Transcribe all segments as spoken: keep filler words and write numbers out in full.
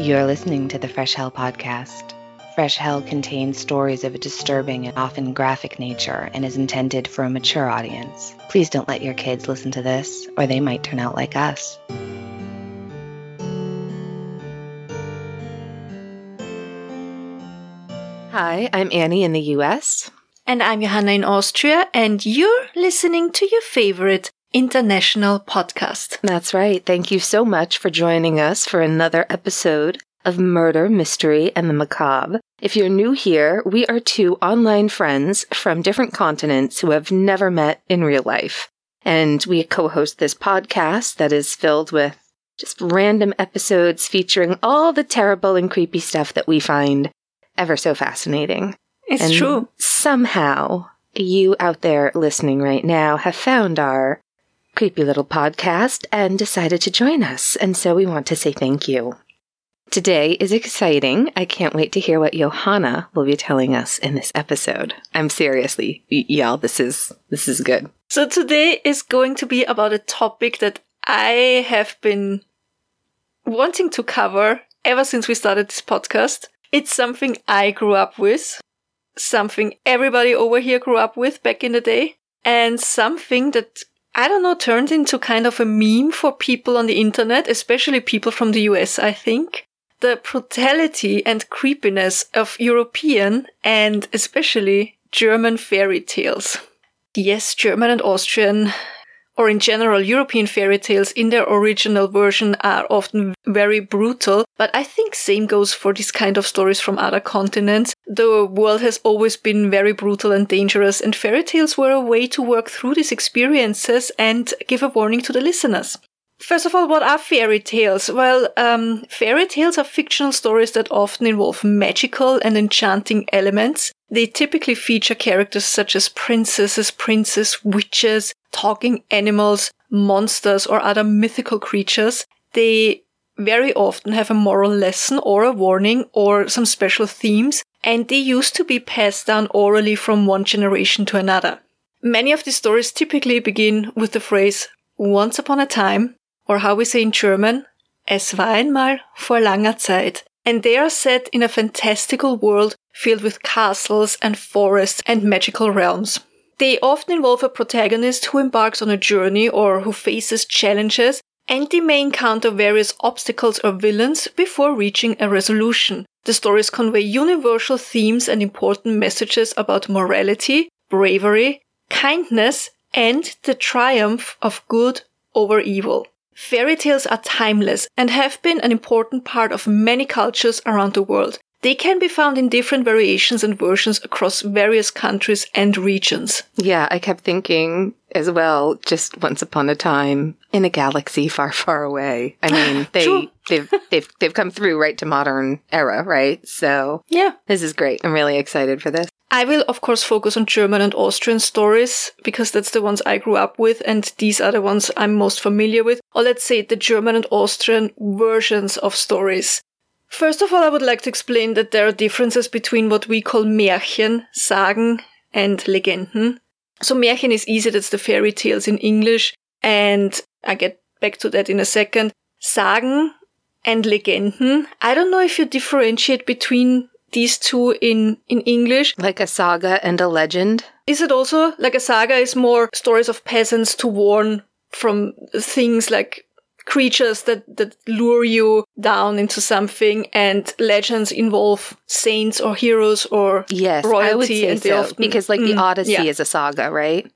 You're listening to the Fresh Hell Podcast. Fresh Hell contains stories of a disturbing and often graphic nature and is intended for a mature audience. Please don't let your kids listen to this, or they might turn out like us. Hi, I'm Annie in the U S. And I'm Johanna in Austria, and you're listening to your favorite international podcast. That's right. Thank you so much for joining us for another episode of Murder, Mystery and the Macabre. If you're new here, we are two online friends from different continents who have never met in real life. And we co-host this podcast that is filled with just random episodes featuring all the terrible and creepy stuff that we find ever so fascinating. It's and true. Somehow you out there listening right now have found our creepy little podcast and decided to join us, and so we want to say thank you. Today is exciting. I can't wait to hear what Johanna will be telling us in this episode. I'm seriously, y- y'all, this is this is good. So today is going to be about a topic that I have been wanting to cover ever since we started this podcast. It's something I grew up with, something everybody over here grew up with back in the day, and something that, I don't know, turned into kind of a meme for people on the internet, especially people from the U S, I think. The brutality and creepiness of European and especially German fairy tales. Yes, German and Austrian, or in general European fairy tales in their original version are often very brutal, but I think same goes for these kind of stories from other continents. The world has always been very brutal and dangerous, and fairy tales were a way to work through these experiences and give a warning to the listeners. First of all, what are fairy tales? Well, um, fairy tales are fictional stories that often involve magical and enchanting elements. They typically feature characters such as princesses, princes, witches, talking animals, monsters, or other mythical creatures. They very often have a moral lesson or a warning or some special themes, and they used to be passed down orally from one generation to another. Many of these stories typically begin with the phrase, once upon a time, or how we say in German, es war einmal vor langer Zeit. And they are set in a fantastical world filled with castles and forests and magical realms. They often involve a protagonist who embarks on a journey or who faces challenges, and they may encounter various obstacles or villains before reaching a resolution. The stories convey universal themes and important messages about morality, bravery, kindness, and the triumph of good over evil. Fairy tales are timeless and have been an important part of many cultures around the world. They can be found in different variations and versions across various countries and regions. Yeah, I kept thinking as well, just once upon a time in a galaxy far, far away. I mean, they, sure. they've, they've, they've come through right to modern era, right? So yeah, this is great. I'm really excited for this. I will, of course, focus on German and Austrian stories because that's the ones I grew up with and these are the ones I'm most familiar with, or let's say the German and Austrian versions of stories. First of all, I would like to explain that there are differences between what we call Märchen, Sagen, and Legenden. So Märchen is easy, that's the fairy tales in English, and I get back to that in a second. Sagen and Legenden, I don't know if you differentiate between these two in, in English. Like a saga and a legend? Is it also? Like a saga is more stories of peasants to warn from things like creatures that, that lure you down into something, and legends involve saints or heroes or yes, royalty. I would say and they so, often, because like mm, the Odyssey yeah. is a saga, right?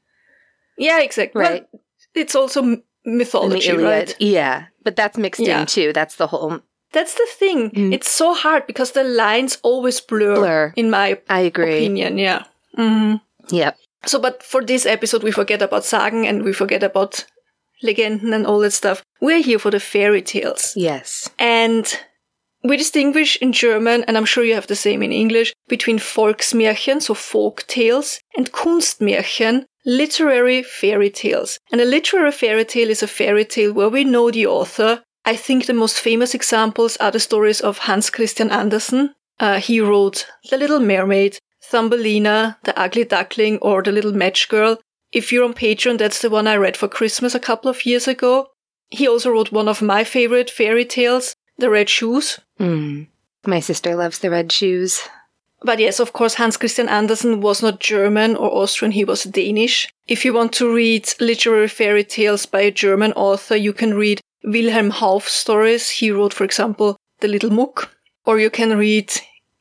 Yeah, exactly. Right. Well, it's also mythology, the Iliad, right? Yeah, but that's mixed yeah. in too. That's the whole... That's the thing. Mm. It's so hard because the lines always blur, blur. in my I agree. opinion. Yeah. Mm-hmm. Yeah. So, but for this episode, we forget about Sagen and we forget about Legenden and all that stuff. We're here for the fairy tales. Yes. And we distinguish in German, and I'm sure you have the same in English, between Volksmärchen, so folk tales, and Kunstmärchen, literary fairy tales. And a literary fairy tale is a fairy tale where we know the author. I think the most famous examples are the stories of Hans Christian Andersen. Uh, he wrote The Little Mermaid, Thumbelina, The Ugly Duckling, or The Little Match Girl. If you're on Patreon, that's the one I read for Christmas a couple of years ago. He also wrote one of my favorite fairy tales, The Red Shoes. Mm. My sister loves The Red Shoes. But yes, of course, Hans Christian Andersen was not German or Austrian, he was Danish. If you want to read literary fairy tales by a German author, you can read Wilhelm Hauf stories. He wrote, for example, The Little Muck. Or you can read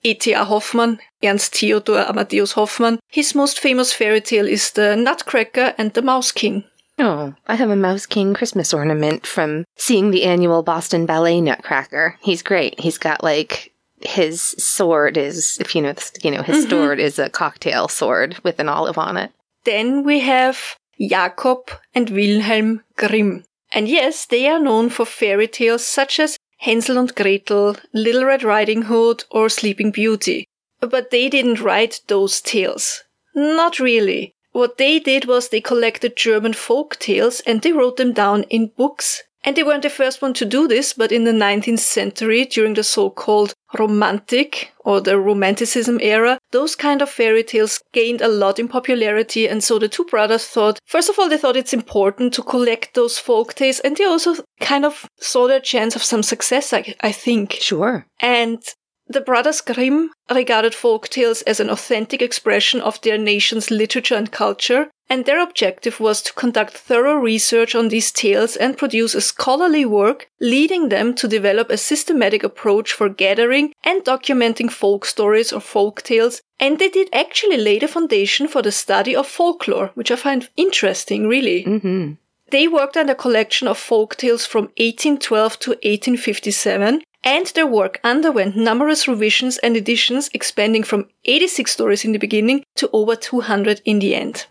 E T A Hoffmann, Ernst Theodor Amadeus Hoffmann. His most famous fairy tale is The Nutcracker and The Mouse King. Oh, I have a Mouse King Christmas ornament from seeing the annual Boston Ballet Nutcracker. He's great. He's got, like, his sword is, if you know, you know his mm-hmm. sword is a cocktail sword with an olive on it. Then we have Jakob and Wilhelm Grimm. And yes, they are known for fairy tales such as Hansel and Gretel, Little Red Riding Hood, or Sleeping Beauty. But they didn't write those tales. Not really. What they did was they collected German folk tales and they wrote them down in books. And they weren't the first one to do this, but in the nineteenth century, during the so-called Romantic or the Romanticism era, those kind of fairy tales gained a lot in popularity, and so the two brothers thought, first of all, they thought it's important to collect those folk tales, and they also kind of saw their chance of some success, I, I think. Sure. And the brothers Grimm regarded folk tales as an authentic expression of their nation's literature and culture, and their objective was to conduct thorough research on these tales and produce a scholarly work, leading them to develop a systematic approach for gathering and documenting folk stories or folk tales, and they did actually lay the foundation for the study of folklore, which I find interesting, really. Mm-hmm. They worked on a collection of folk tales from eighteen twelve to eighteen fifty-seven, and their work underwent numerous revisions and editions, expanding from eighty-six stories in the beginning to over two hundred in the end.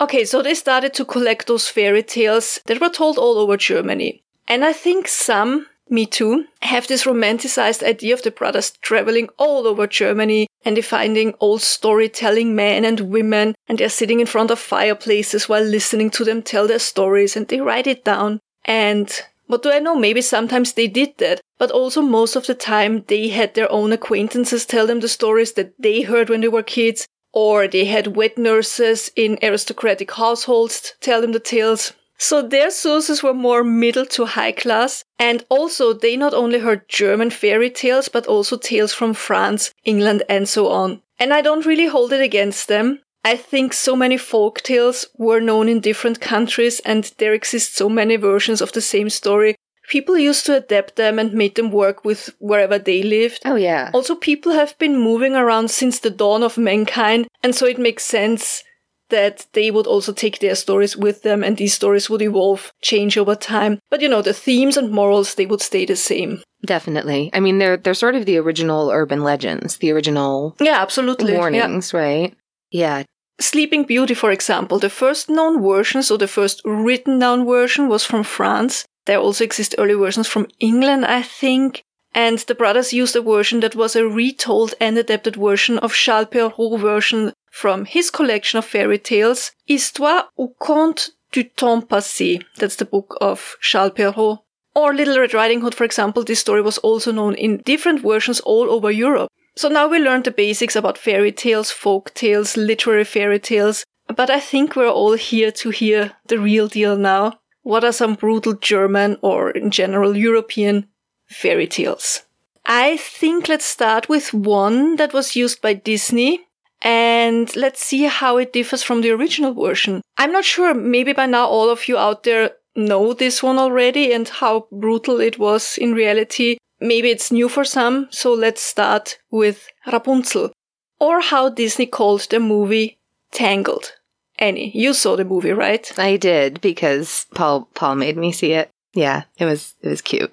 Okay, so they started to collect those fairy tales that were told all over Germany. And I think some, me too, have this romanticized idea of the brothers traveling all over Germany and they're finding old storytelling men and women, and they're sitting in front of fireplaces while listening to them tell their stories, and they write it down. And what do I know? Maybe sometimes they did that. But also most of the time they had their own acquaintances tell them the stories that they heard when they were kids. Or they had wet nurses in aristocratic households tell them the tales. So their sources were more middle to high class. And also they not only heard German fairy tales, but also tales from France, England, and so on. And I don't really hold it against them. I think so many folk tales were known in different countries and there exist so many versions of the same story. People used to adapt them and made them work with wherever they lived. Oh, yeah. Also, people have been moving around since the dawn of mankind, and so it makes sense that they would also take their stories with them and these stories would evolve, change over time. But, you know, the themes and morals, they would stay the same. Definitely. I mean, they're, they're sort of the original urban legends, the original yeah, absolutely. warnings, yeah. right? Yeah. Sleeping Beauty, for example, the first known version, so the first written down version was from France. There also exist early versions from England, I think. And the brothers used a version that was a retold and adapted version of Charles Perrault version from his collection of fairy tales, Histoire ou contes du temps passé. That's the book of Charles Perrault. Or Little Red Riding Hood, for example, this story was also known in different versions all over Europe. So now we learned the basics about fairy tales, folk tales, literary fairy tales, but I think we're all here to hear the real deal now. What are some brutal German or in general European fairy tales? I think let's start with one that was used by Disney and let's see how it differs from the original version. I'm not sure, maybe by now all of you out there know this one already and how brutal it was in reality. Maybe it's new for some, so let's start with Rapunzel. Or how Disney called the movie Tangled. Annie, you saw the movie, right? I did, because Paul Paul made me see it. Yeah, it was it was cute.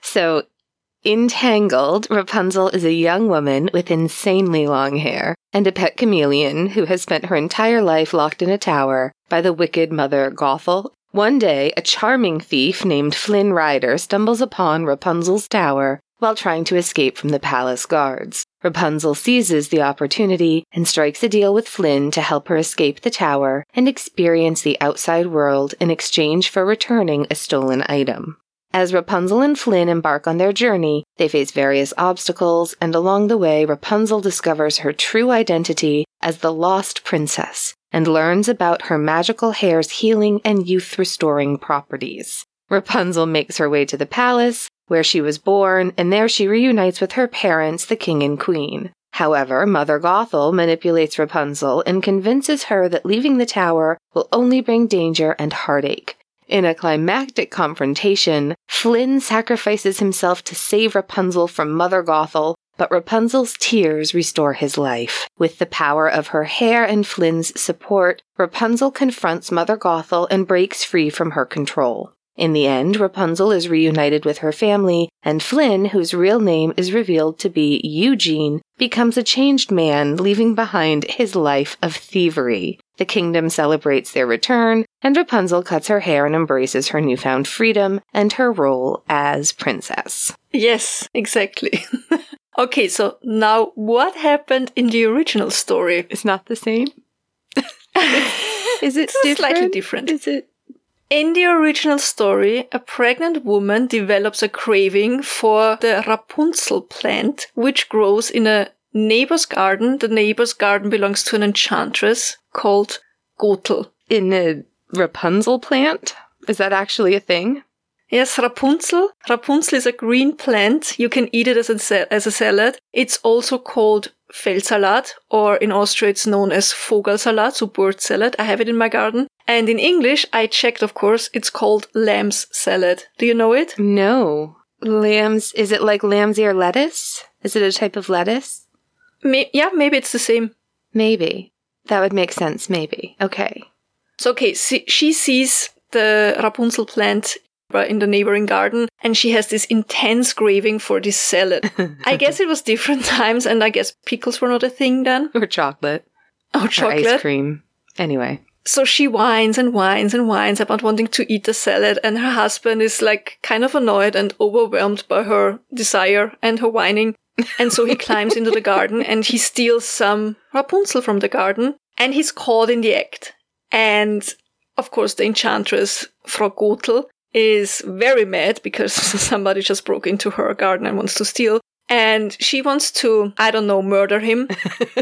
So, in Tangled, Rapunzel is a young woman with insanely long hair and a pet chameleon who has spent her entire life locked in a tower by the wicked Mother Gothel. One day, a charming thief named Flynn Rider stumbles upon Rapunzel's tower while trying to escape from the palace guards. Rapunzel seizes the opportunity and strikes a deal with Flynn to help her escape the tower and experience the outside world in exchange for returning a stolen item. As Rapunzel and Flynn embark on their journey, they face various obstacles, and along the way, Rapunzel discovers her true identity as the lost princess and learns about her magical hair's healing and youth-restoring properties. Rapunzel makes her way to the palace, where she was born, and there she reunites with her parents, the king and queen. However, Mother Gothel manipulates Rapunzel and convinces her that leaving the tower will only bring danger and heartache. In a climactic confrontation, Flynn sacrifices himself to save Rapunzel from Mother Gothel, but Rapunzel's tears restore his life. With the power of her hair and Flynn's support, Rapunzel confronts Mother Gothel and breaks free from her control. In the end, Rapunzel is reunited with her family, and Flynn, whose real name is revealed to be Eugene, becomes a changed man, leaving behind his life of thievery. The kingdom celebrates their return, and Rapunzel cuts her hair and embraces her newfound freedom and her role as princess. Yes, exactly. Okay, so now what happened in the original story? It's not the same? Is it different? Slightly different. Is it? In the original story, a pregnant woman develops a craving for the Rapunzel plant, which grows in a neighbor's garden. The neighbor's garden belongs to an enchantress called Gothel. In a Rapunzel plant? Is that actually a thing? Yes, Rapunzel. Rapunzel is a green plant. You can eat it as a, sal- as a salad. It's also called Feldsalat, or in Austria it's known as Vogelsalat, so bird salad. I have it in my garden. And in English, I checked, of course, it's called Lamb's salad. Do you know it? No. Lamb's, is it like lamb's ear lettuce? Is it a type of lettuce? May- yeah, maybe it's the same. Maybe. That would make sense, maybe. Okay. So, okay, see, she sees the Rapunzel plant in the neighboring garden, and she has this intense craving for this salad. I guess it was different times, and I guess pickles were not a thing then. Or chocolate. Oh, chocolate. Or ice cream. Anyway. So she whines and whines and whines about wanting to eat the salad, and her husband is like kind of annoyed and overwhelmed by her desire and her whining. And so he climbs into the garden and he steals some Rapunzel from the garden, and he's caught in the act. And of course the enchantress, Frau Gothel, is very mad because somebody just broke into her garden and wants to steal. And she wants to, I don't know, murder him.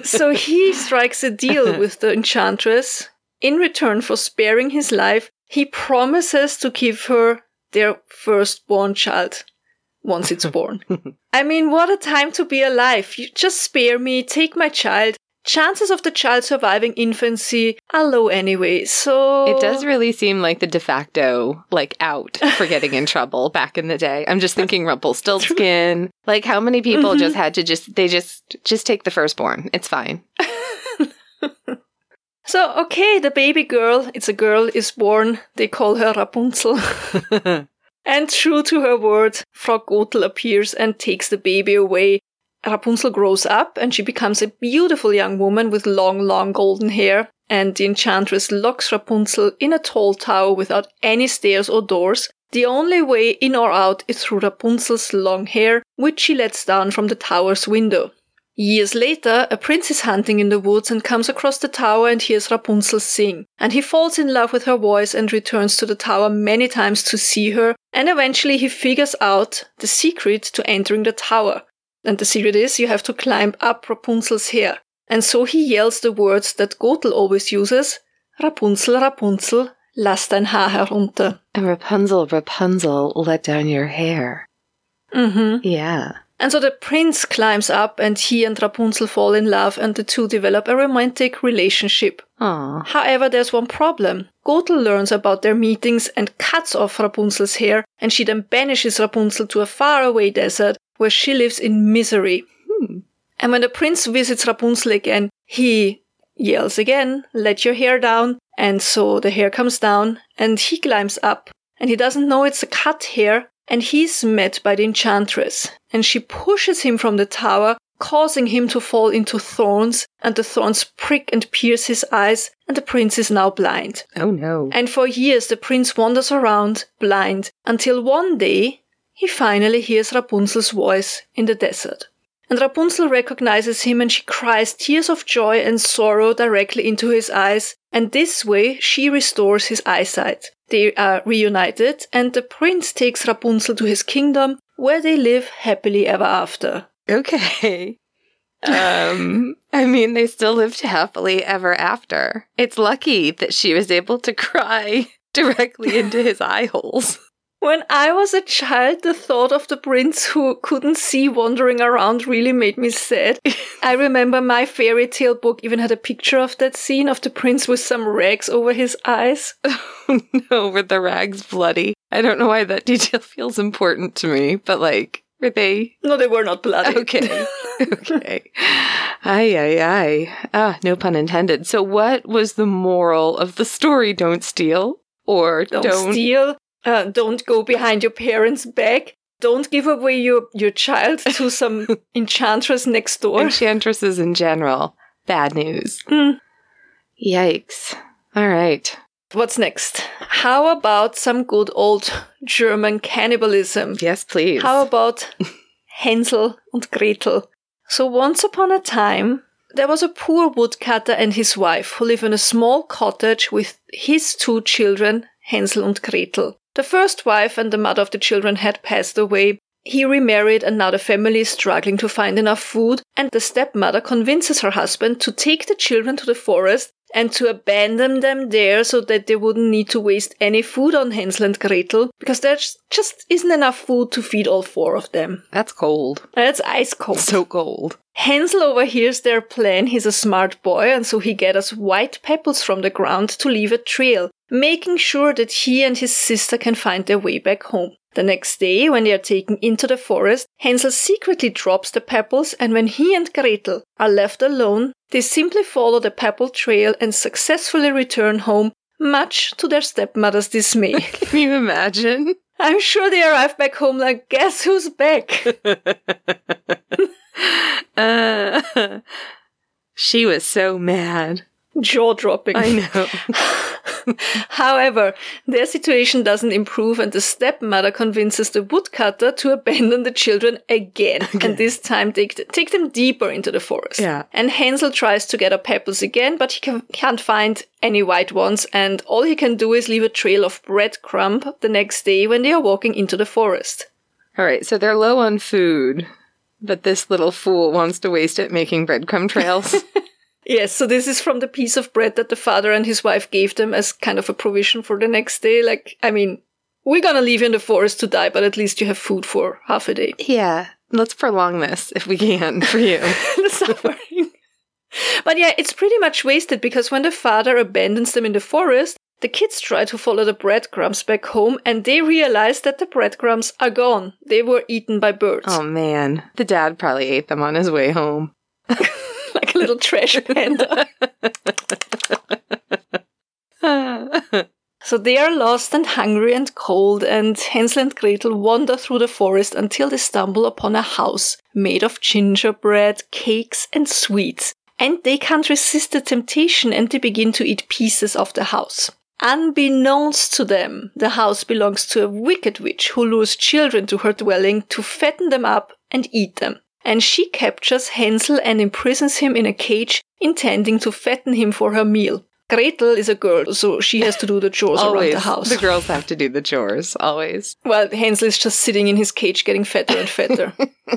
So he strikes a deal with the enchantress. In return for sparing his life, he promises to give her their firstborn child once it's born. I mean, what a time to be alive. You just spare me, take my child. Chances of the child surviving infancy are low anyway, so... It does really seem like the de facto, like, out for getting in trouble back in the day. I'm just thinking Rumpelstiltskin. Like, how many people mm-hmm. just had to just... They just... Just take the firstborn. It's fine. So, okay, the baby girl, it's a girl, is born. They call her Rapunzel. And true to her word, Frau Gothel appears and takes the baby away. Rapunzel grows up and she becomes a beautiful young woman with long, long golden hair. And the enchantress locks Rapunzel in a tall tower without any stairs or doors. The only way in or out is through Rapunzel's long hair, which she lets down from the tower's window. Years later, a prince is hunting in the woods and comes across the tower and hears Rapunzel sing. And he falls in love with her voice and returns to the tower many times to see her. And eventually he figures out the secret to entering the tower. And the secret is you have to climb up Rapunzel's hair. And so he yells the words that Gothel always uses. Rapunzel, Rapunzel, lass dein Haar herunter. And Rapunzel, Rapunzel, let down your hair. Mm-hmm. Yeah. And so the prince climbs up and he and Rapunzel fall in love and the two develop a romantic relationship. Aww. However, there's one problem. Gothel learns about their meetings and cuts off Rapunzel's hair, and she then banishes Rapunzel to a faraway desert where she lives in misery. Hmm. And when the prince visits Rapunzel again, he yells again, let your hair down. And so the hair comes down and he climbs up, and he doesn't know it's a cut hair. And he's met by the enchantress, and she pushes him from the tower, causing him to fall into thorns, and the thorns prick and pierce his eyes, and the prince is now blind. Oh no. And for years the prince wanders around, blind, until one day he finally hears Rapunzel's voice in the desert. And Rapunzel recognizes him, and she cries tears of joy and sorrow directly into his eyes, and this way she restores his eyesight. They are reunited, and the prince takes Rapunzel to his kingdom, where they live happily ever after. Okay. Um, I mean, they still lived happily ever after. It's lucky that she was able to cry directly into his eye holes. When I was a child, the thought of the prince who couldn't see wandering around really made me sad. I remember my fairy tale book even had a picture of that scene of the prince with some rags over his eyes. Oh no, were the rags bloody? I don't know why that detail feels important to me, but like, were they? No, they were not bloody. Okay. Okay. Aye, aye, aye. Ah, no pun intended. So what was the moral of the story? Don't steal or don't... Don't steal. Uh, don't go behind your parents' back. Don't give away your, your child to some enchantress next door. Enchantresses in general. Bad news. Mm. Yikes. All right. What's next? How about some good old German cannibalism? Yes, please. How about Hansel and Gretel? So once upon a time, there was a poor woodcutter and his wife who live in a small cottage with his two children, Hansel and Gretel. The first wife and the mother of the children had passed away. He remarried, and now the family is struggling to find enough food, and the stepmother convinces her husband to take the children to the forest and to abandon them there so that they wouldn't need to waste any food on Hansel and Gretel, because there just isn't enough food to feed all four of them. That's cold. That's ice cold. So cold. Hansel overhears their plan. He's a smart boy, and so he gathers white pebbles from the ground to leave a trail, making sure that he and his sister can find their way back home. The next day, when they are taken into the forest, Hansel secretly drops the pebbles, and when he and Gretel are left alone, they simply follow the pebble trail and successfully return home, much to their stepmother's dismay. Can you imagine? I'm sure they arrive back home like, guess who's back? uh, she was so mad. Jaw-dropping. I know. However, their situation doesn't improve, and the stepmother convinces the woodcutter to abandon the children again, okay. and this time take, th- take them deeper into the forest. Yeah. And Hansel tries to gather pebbles again, but he can- can't find any white ones, and all he can do is leave a trail of breadcrumb the next day when they are walking into the forest. All right, so they're low on food, but this little fool wants to waste it making breadcrumb trails. Yes, so this is from the piece of bread that the father and his wife gave them as kind of a provision for the next day. Like, I mean, we're gonna leave you in the forest to die, but at least you have food for half a day. Yeah, let's prolong this if we can for you. The suffering. But yeah, it's pretty much wasted, because when the father abandons them in the forest, the kids try to follow the breadcrumbs back home, and they realize that the breadcrumbs are gone. They were eaten by birds. Oh man, the dad probably ate them on his way home. Like a little trash panda. So they are lost and hungry and cold, and Hansel and Gretel wander through the forest until they stumble upon a house made of gingerbread, cakes, and sweets. And they can't resist the temptation, and they begin to eat pieces of the house. Unbeknownst to them, the house belongs to a wicked witch who lures children to her dwelling to fatten them up and eat them. And she captures Hansel and imprisons him in a cage, intending to fatten him for her meal. Gretel is a girl, so she has to do the chores around the house. The girls have to do the chores, always. Well, Hansel is just sitting in his cage getting fatter and fatter. It's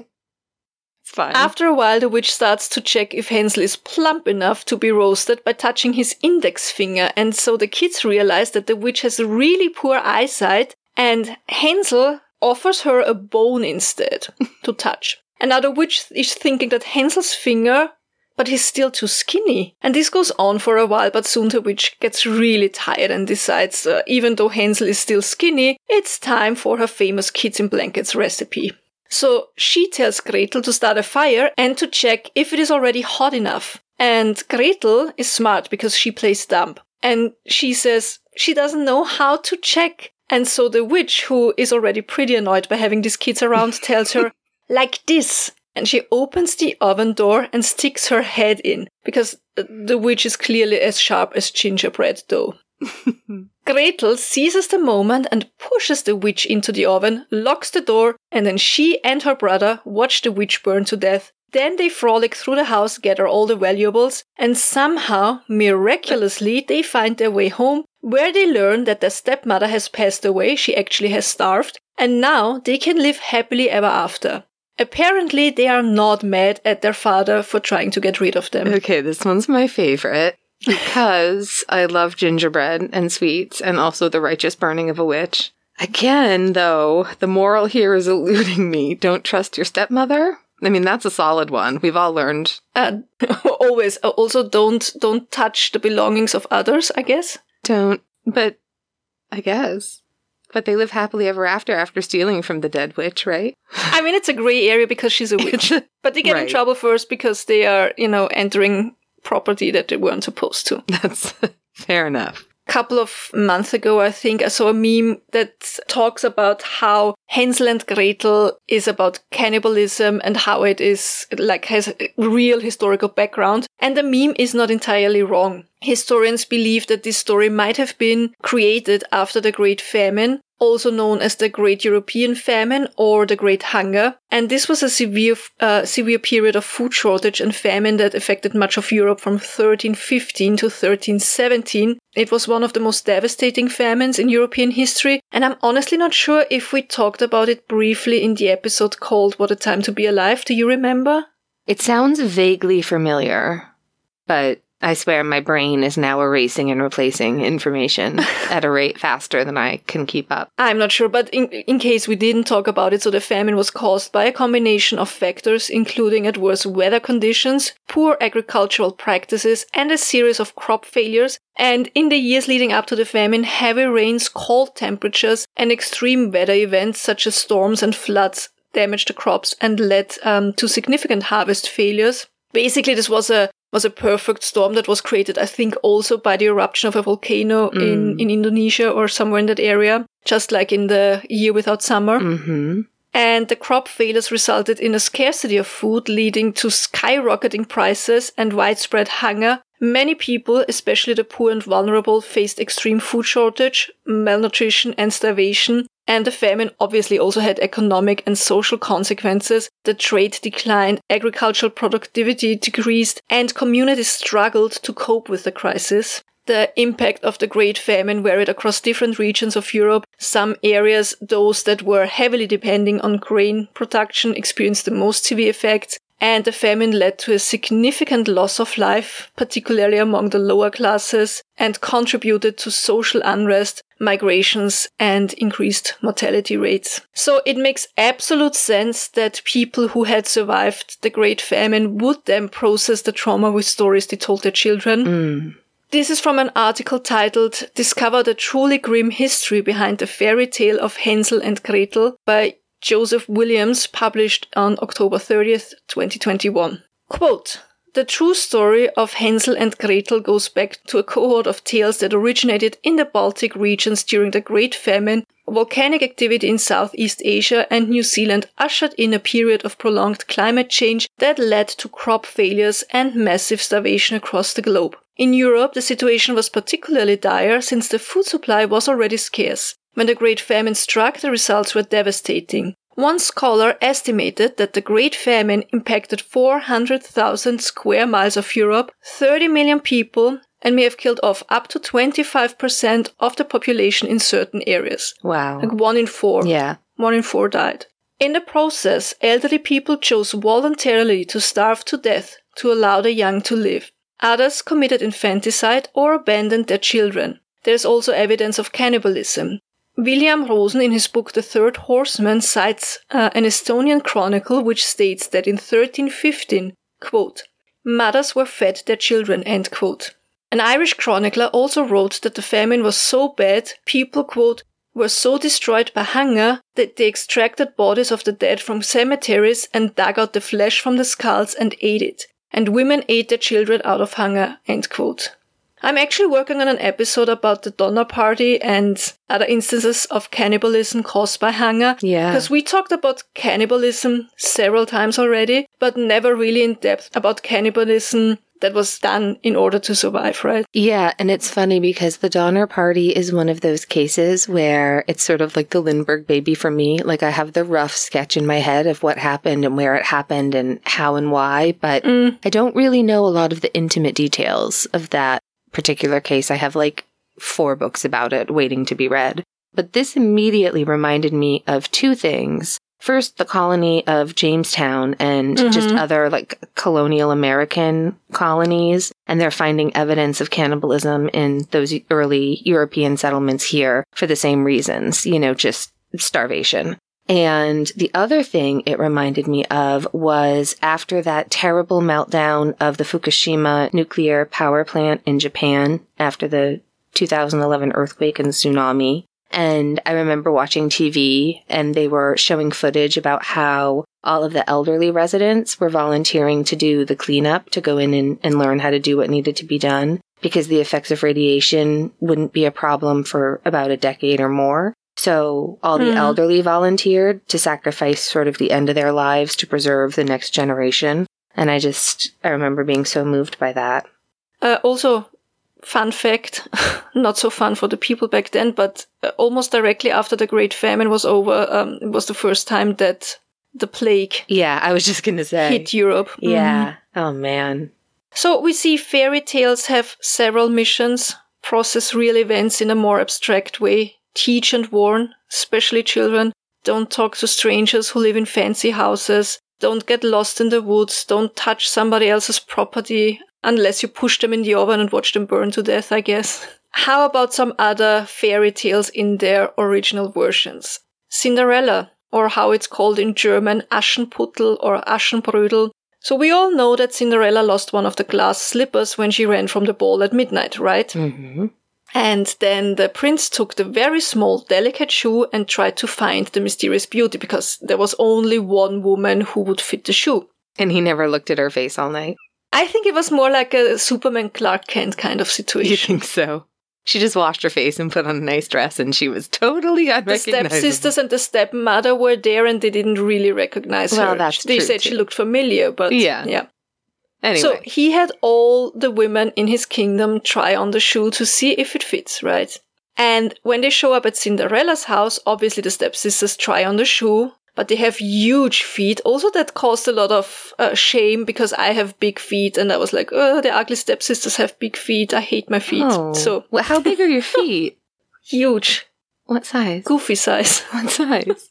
fine. After a while, the witch starts to check if Hansel is plump enough to be roasted by touching his index finger, and so the kids realize that the witch has really poor eyesight, and Hansel offers her a bone instead to touch. And now the witch is thinking that Hansel's finger, but he's still too skinny. And this goes on for a while, but soon the witch gets really tired and decides, uh, even though Hansel is still skinny, it's time for her famous kids in blankets recipe. So she tells Gretel to start a fire and to check if it is already hot enough. And Gretel is smart because she plays dumb. And she says she doesn't know how to check. And so the witch, who is already pretty annoyed by having these kids around, tells her, like this. And she opens the oven door and sticks her head in, because the witch is clearly as sharp as gingerbread dough. Gretel seizes the moment and pushes the witch into the oven, locks the door, and then she and her brother watch the witch burn to death. Then they frolic through the house, gather all the valuables, and somehow, miraculously, they find their way home, where they learn that their stepmother has passed away. She actually has starved, and now they can live happily ever after. Apparently, they are not mad at their father for trying to get rid of them. Okay, this one's my favorite, because I love gingerbread and sweets, and also the righteous burning of a witch. Again, though, the moral here is eluding me. Don't trust your stepmother. I mean, that's a solid one. We've all learned. Uh, always. Also, don't don't touch the belongings of others, I guess. Don't. But I guess. But they live happily ever after after stealing from the dead witch, right? I mean, it's a gray area because she's a witch. a, but they get right. in trouble first because they are, you know, entering property that they weren't supposed to. That's fair enough. A couple of months ago, I think, I saw a meme that talks about how Hansel and Gretel is about cannibalism and how it is, like, has a real historical background. And the meme is not entirely wrong. Historians believe that this story might have been created after the Great Famine, also known as the Great European Famine or the Great Hunger. And this was a severe uh, severe period of food shortage and famine that affected much of Europe from thirteen fifteen to thirteen seventeen. It was one of the most devastating famines in European history, and I'm honestly not sure if we talked about it briefly in the episode called What a Time to Be Alive. Do you remember? It sounds vaguely familiar, but I swear my brain is now erasing and replacing information at a rate faster than I can keep up. I'm not sure, but in, in case we didn't talk about it, so the famine was caused by a combination of factors, including adverse weather conditions, poor agricultural practices, and a series of crop failures. And in the years leading up to the famine, heavy rains, cold temperatures, and extreme weather events such as storms and floods damaged the crops and led um, to significant harvest failures. Basically, this was a was a perfect storm that was created, I think, also by the eruption of a volcano mm. in, in Indonesia or somewhere in that area, just like in the year without summer. Mm-hmm. And the crop failures resulted in a scarcity of food, leading to skyrocketing prices and widespread hunger. Many people, especially the poor and vulnerable, faced extreme food shortage, malnutrition and starvation. And the famine obviously also had economic and social consequences. The trade declined, agricultural productivity decreased, and communities struggled to cope with the crisis. The impact of the Great Famine varied across different regions of Europe. Some areas, those that were heavily depending on grain production, experienced the most severe effects. And the famine led to a significant loss of life, particularly among the lower classes, and contributed to social unrest, migrations, and increased mortality rates. So it makes absolute sense that people who had survived the Great Famine would then process the trauma with stories they told their children. Mm. This is from an article titled "Discover the Truly Grim History Behind the Fairy Tale of Hansel and Gretel" by Joseph Williams, published on October thirtieth, twenty twenty-one. Quote, "The true story of Hansel and Gretel goes back to a cohort of tales that originated in the Baltic regions during the Great Famine. Volcanic activity in Southeast Asia and New Zealand ushered in a period of prolonged climate change that led to crop failures and massive starvation across the globe. In Europe, the situation was particularly dire since the food supply was already scarce. When the Great Famine struck, the results were devastating. One scholar estimated that the Great Famine impacted four hundred thousand square miles of Europe, thirty million people, and may have killed off up to twenty-five percent of the population in certain areas." Wow. Like one in four. Yeah. One in four died. "In the process, elderly people chose voluntarily to starve to death to allow the young to live. Others committed infanticide or abandoned their children. There is also evidence of cannibalism." William Rosen, in his book The Third Horseman, cites uh, an Estonian chronicle which states that in thirteen fifteen, quote, "mothers were fed their children," end quote. An Irish chronicler also wrote that the famine was so bad, people, quote, "were so destroyed by hunger that they extracted bodies of the dead from cemeteries and dug out the flesh from the skulls and ate it. And women ate their children out of hunger," end quote. I'm actually working on an episode about the Donner Party and other instances of cannibalism caused by hunger. Yeah. Because we talked about cannibalism several times already, but never really in depth about cannibalism that was done in order to survive, right? Yeah, and it's funny because the Donner Party is one of those cases where it's sort of like the Lindbergh baby for me. Like, I have the rough sketch in my head of what happened and where it happened and how and why, but mm. I don't really know a lot of the intimate details of that particular case. I have like four books about it waiting to be read. But this immediately reminded me of two things. first the colony of Jamestown and mm-hmm. just other like colonial American colonies. And they're finding evidence of cannibalism in those early European settlements here for the same reasons, you know, just starvation. And the other thing it reminded me of was after that terrible meltdown of the Fukushima nuclear power plant in Japan after the two thousand eleven earthquake and tsunami. And I remember watching T V and they were showing footage about how all of the elderly residents were volunteering to do the cleanup, to go in and, and learn how to do what needed to be done because the effects of radiation wouldn't be a problem for about a decade or more. So all the mm. elderly volunteered to sacrifice sort of the end of their lives to preserve the next generation. And I just, I remember being so moved by that. Uh, also, fun fact, not so fun for the people back then, but almost directly after the Great Famine was over, um, it was the first time that the plague yeah, I was just gonna say. hit Europe. Yeah. Mm. Oh, man. So we see fairy tales have several missions, process real events in a more abstract way. Teach and warn, especially children. Don't talk to strangers who live in fancy houses. Don't get lost in the woods. Don't touch somebody else's property unless you push them in the oven and watch them burn to death, I guess. How about some other fairy tales in their original versions? Cinderella, or how it's called in German, Aschenputtel or Aschenbrödel. So we all know that Cinderella lost one of the glass slippers when she ran from the ball at midnight, right? Mm-hmm. And then the prince took the very small, delicate shoe and tried to find the mysterious beauty because there was only one woman who would fit the shoe. And he never looked at her face all night? I think it was more like a Superman Clark Kent kind of situation. You think so? She just washed her face and put on a nice dress and she was totally unrecognizable. The stepsisters and the stepmother were there and they didn't really recognize well, her. Well, that's They true said too. She looked familiar, but yeah. yeah. Anyway. So he had all the women in his kingdom try on the shoe to see if it fits, right? And when they show up at Cinderella's house, obviously the stepsisters try on the shoe, but they have huge feet. Also, that caused a lot of uh, shame because I have big feet and I was like, oh, the ugly stepsisters have big feet. I hate my feet. Oh. So, well, how big are your feet? Huge. What size? Goofy size. What size?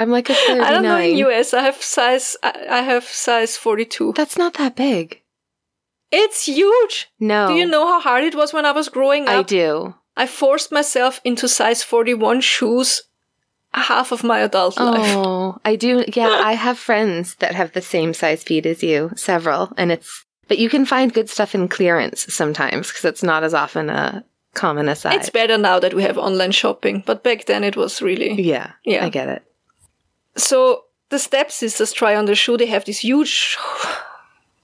I'm like a thirty-nine. I don't know in U S. I have size. I, I have size forty-two. That's not that big. It's huge. No. Do you know how hard it was when I was growing up? I do. I forced myself into size forty-one shoes. Half of my adult oh, life. Oh, I do. Yeah, I have friends that have the same size feet as you. Several, and it's. But you can find good stuff in clearance sometimes because it's not as often a. Common aside. It's better now that we have online shopping, but back then it was really... Yeah, yeah. I get it. So the stepsisters try on the shoe, they have these huge,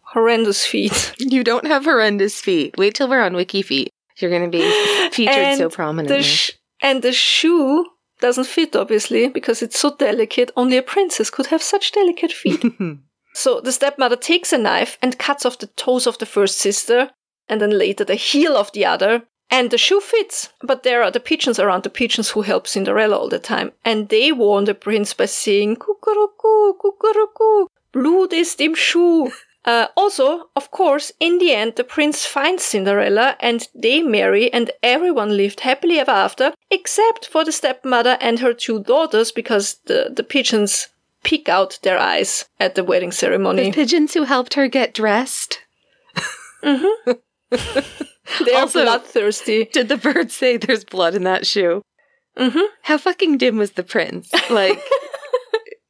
horrendous feet. You don't have horrendous feet. Wait till we're on Wiki Feet. You're going to be featured and so prominently. The sh- and the shoe doesn't fit, obviously, because it's so delicate. Only a princess could have such delicate feet. So the stepmother takes a knife and cuts off the toes of the first sister, and then later the heel of the other. And the shoe fits, but there are the pigeons around, the pigeons who help Cinderella all the time. And they warn the prince by saying, Kukuruku, Kukuruku, Blut ist im Schuh. Uh, also, of course, in the end, the prince finds Cinderella and they marry and everyone lived happily ever after, except for the stepmother and her two daughters because the, the pigeons peek out their eyes at the wedding ceremony. The pigeons who helped her get dressed? Mm-hmm. They are also bloodthirsty. Did the bird say there's blood in that shoe? Mm-hmm. How fucking dim was the prince? Like,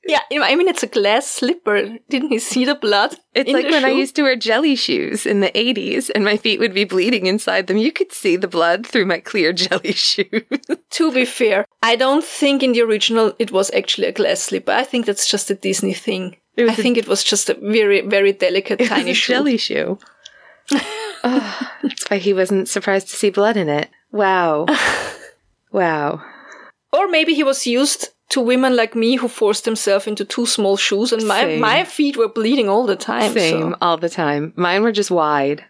yeah, I mean, it's a glass slipper. Didn't he see the blood? It's like when shoe? I used to wear jelly shoes in the eighties and my feet would be bleeding inside them. You could see the blood through my clear jelly shoe. To be fair, I don't think in the original it was actually a glass slipper. I think that's just a Disney thing. I a- think it was just a very, very delicate, it tiny was a shoe. Jelly shoe. Oh, that's why he wasn't surprised to see blood in it. Wow. Wow. Or maybe he was used to women like me who forced themselves into too small shoes and my, my feet were bleeding all the time. Same, so. All the time. Mine were just wide.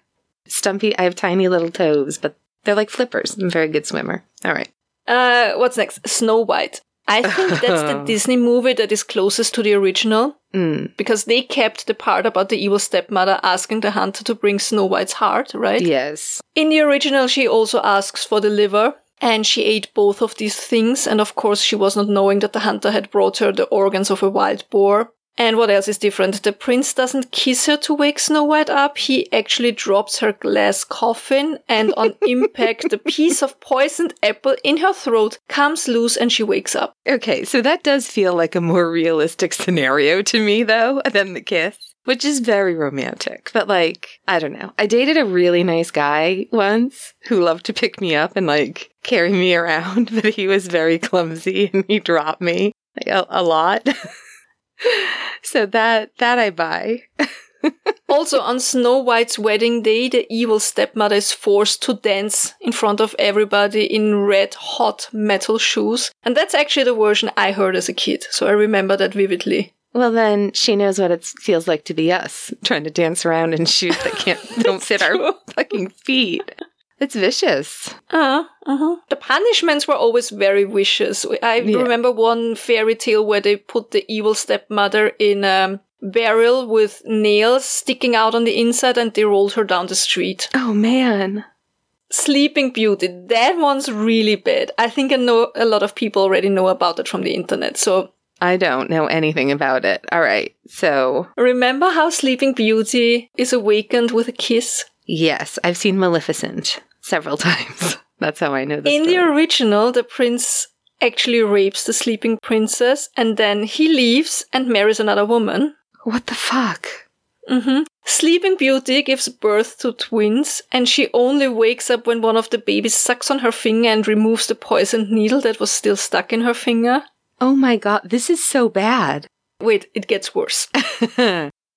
Stumpy, I have tiny little toes, but they're like flippers. I'm a very good swimmer. All right. Uh, what's next? Snow White. I think that's the Disney movie that is closest to the original mm. because they kept the part about the evil stepmother asking the hunter to bring Snow White's heart, right? Yes. In the original, she also asks for the liver And she ate both of these things, and of course she was not knowing that the hunter had brought her the organs of a wild boar. And what else is different? The prince doesn't kiss her to wake Snow White up. He actually drops her glass coffin, and on impact, the piece of poisoned apple in her throat comes loose and she wakes up. Okay, so that does feel like a more realistic scenario to me, though, than the kiss. Which is very romantic, but like, I don't know. I dated a really nice guy once who loved to pick me up and like carry me around, but he was very clumsy and he dropped me like a, a lot. So that, that I buy. Also, on Snow White's wedding day, the evil stepmother is forced to dance in front of everybody in red hot metal shoes. And that's actually the version I heard as a kid, so I remember that vividly. Well, then she knows what it feels like to be us, trying to dance around in shoes that can't don't fit true. Our fucking feet. It's vicious. Uh, uh-huh. The punishments were always very vicious. I yeah. remember one fairy tale where they put the evil stepmother in a barrel with nails sticking out on the inside and they rolled her down the street. Oh, man. Sleeping Beauty. That one's really bad. I think I know a lot of people already know about it from the internet, so... I don't know anything about it. All right, so... Remember how Sleeping Beauty is awakened with a kiss? Yes, I've seen Maleficent several times. That's how I know this. In story. The original, the prince actually rapes the sleeping princess, and then he leaves and marries another woman. What the fuck? Mm-hmm. Sleeping Beauty gives birth to twins, and she only wakes up when one of the babies sucks on her finger and removes the poisoned needle that was still stuck in her finger. Oh my god, this is so bad. Wait, it gets worse.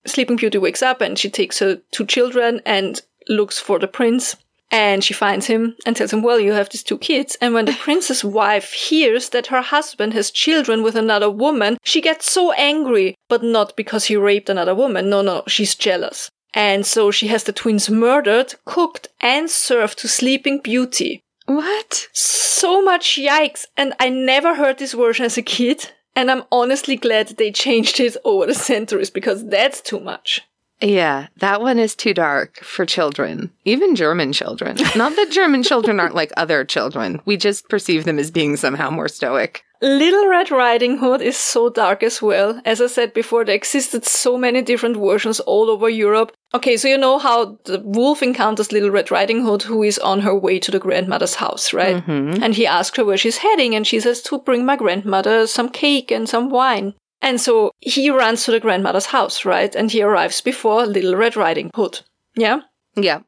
Sleeping Beauty wakes up and she takes her two children and looks for the prince. And she finds him and tells him, well, you have these two kids. And when the prince's wife hears that her husband has children with another woman, she gets so angry. But not because he raped another woman. No, no, she's jealous. And so she has the twins murdered, cooked and served to Sleeping Beauty. What? So much yikes. And I never heard this version as a kid. And I'm honestly glad they changed it over the centuries because that's too much. Yeah, that one is too dark for children. Even German children. Not that German children aren't like other children. We just perceive them as being somehow more stoic. Little Red Riding Hood is so dark as well. As I said before, there existed so many different versions all over Europe. Okay, so you know how the wolf encounters Little Red Riding Hood, who is on her way to the grandmother's house, right? Mm-hmm. And he asks her where she's heading, and she says to bring my grandmother some cake and some wine. And so he runs to the grandmother's house, right? And he arrives before Little Red Riding Hood. Yeah? Yeah.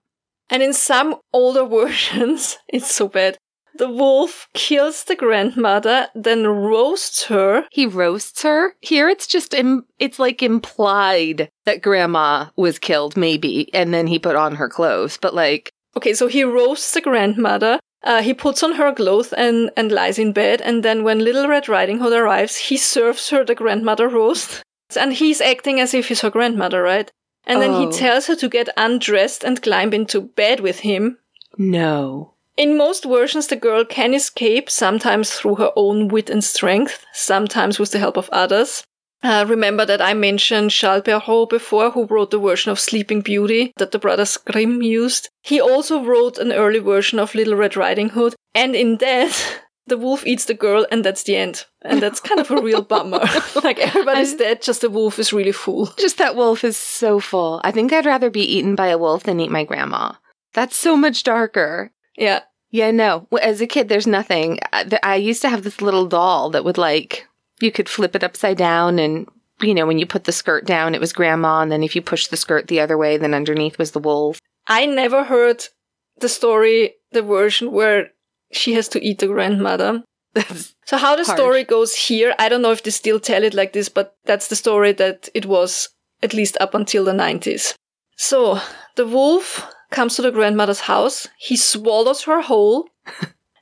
And in some older versions, it's so bad. The wolf kills the grandmother, then roasts her. He roasts her? Here it's just, Im- it's like implied that grandma was killed, maybe, and then he put on her clothes, but like... Okay, so he roasts the grandmother, uh, he puts on her clothes and, and lies in bed, and then when Little Red Riding Hood arrives, he serves her the grandmother roast, and he's acting as if he's her grandmother, right? And then oh. he tells her to get undressed and climb into bed with him. No... In most versions, the girl can escape, sometimes through her own wit and strength, sometimes with the help of others. Uh, remember that I mentioned Charles Perrault before, who wrote the version of Sleeping Beauty that the brothers Grimm used. He also wrote an early version of Little Red Riding Hood, and in that, the wolf eats the girl, and that's the end. And that's kind of a real bummer. Like, everybody's I'm, dead, just the wolf is really full. Just that wolf is so full. I think I'd rather be eaten by a wolf than eat my grandma. That's so much darker. Yeah. Yeah, no. As a kid, there's nothing. I, I used to have this little doll that would, like, you could flip it upside down and, you know, when you put the skirt down, it was grandma. And then if you pushed the skirt the other way, then underneath was the wolf. I never heard the story, the version where she has to eat the grandmother. So how the harsh. Story goes here, I don't know if they still tell it like this, but that's the story that it was at least up until the nineties. So the wolf... comes to the grandmother's house, he swallows her whole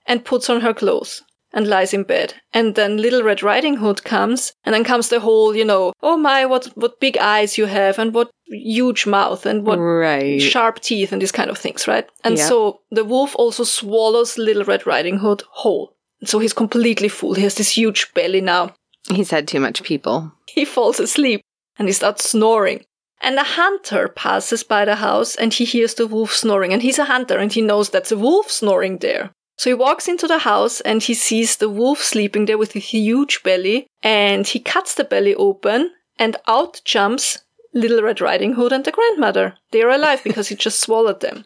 and puts on her clothes and lies in bed. And then Little Red Riding Hood comes, and then comes the whole, you know, oh my, what what big eyes you have, and what huge mouth, and what right. sharp teeth, and these kind of things, right? And yeah. so the wolf also swallows Little Red Riding Hood whole. So he's completely full. He has this huge belly now. He's had too much people. He falls asleep, and he starts snoring. And a hunter passes by the house and he hears the wolf snoring. And he's a hunter and he knows that's a wolf snoring there. So he walks into the house and he sees the wolf sleeping there with a huge belly, and he cuts the belly open and out jumps Little Red Riding Hood and the grandmother. They're alive because he just swallowed them.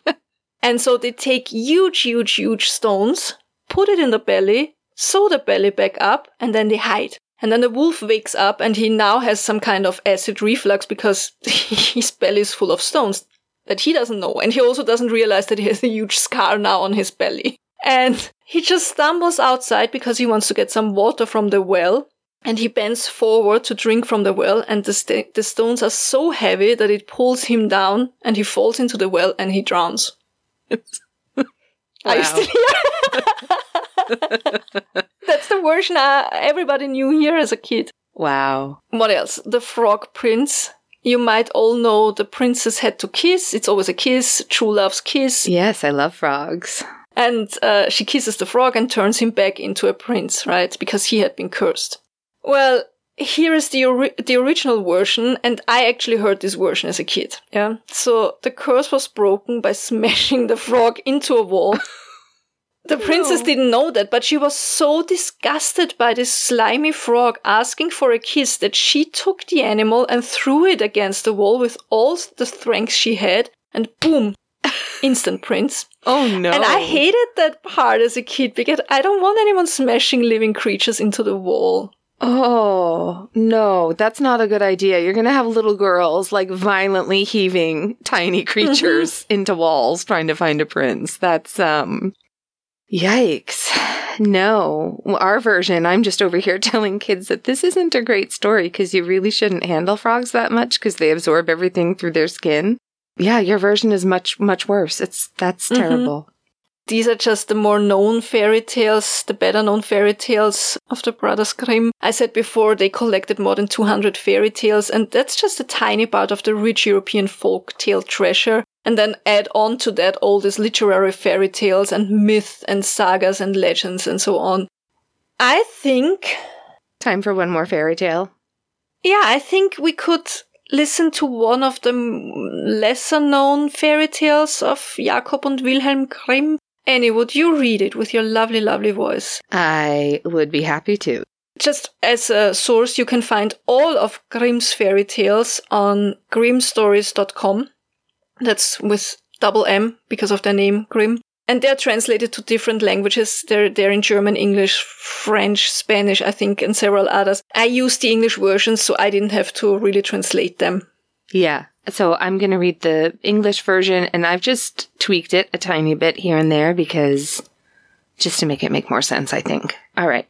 And so they take huge, huge, huge stones, put it in the belly, sew the belly back up, and then they hide. And then the wolf wakes up and he now has some kind of acid reflux because his belly is full of stones that he doesn't know. And he also doesn't realize that he has a huge scar now on his belly. And he just stumbles outside because he wants to get some water from the well. And he bends forward to drink from the well, and the, st- the stones are so heavy that it pulls him down, and he falls into the well and he drowns. Wow. Are you still here? That's the version I, everybody knew here as a kid. Wow. What else? The Frog Prince. You might all know the princess had to kiss. It's always a kiss. True love's kiss. Yes, I love frogs. And uh, she kisses the frog and turns him back into a prince, right? Because he had been cursed. Well, here is the ori- the original version, and I actually heard this version as a kid. Yeah. So the curse was broken by smashing the frog into a wall. The princess no. didn't know that, but she was so disgusted by this slimy frog asking for a kiss that she took the animal and threw it against the wall with all the strength she had, and boom. Instant prince. Oh no. And I hated that part as a kid because I don't want anyone smashing living creatures into the wall. Oh, no, that's not a good idea. You're going to have little girls like violently heaving tiny creatures into walls trying to find a prince. That's, um, yikes. No, our version, I'm just over here telling kids that this isn't a great story because you really shouldn't handle frogs that much because they absorb everything through their skin. Yeah, your version is much, much worse. It's that's terrible. Mm-hmm. These are just the more known fairy tales, the better known fairy tales of the Brothers Grimm. I said before they collected more than two hundred fairy tales, and that's just a tiny part of the rich European folk tale treasure. And then add on to that all these literary fairy tales and myths and sagas and legends and so on. I think... Time for one more fairy tale. Yeah, I think we could... listen to one of the lesser-known fairy tales of Jakob and Wilhelm Grimm. Annie, would you read it with your lovely, lovely voice? I would be happy to. Just as a source, you can find all of Grimm's fairy tales on grimm stories dot com. That's with double M because of their name, Grimm. And they're translated to different languages. They're, they're in German, English, French, Spanish, I think, and several others. I used the English versions, so I didn't have to really translate them. Yeah. So I'm going to read the English version, and I've just tweaked it a tiny bit here and there because just to make it make more sense, I think. All right.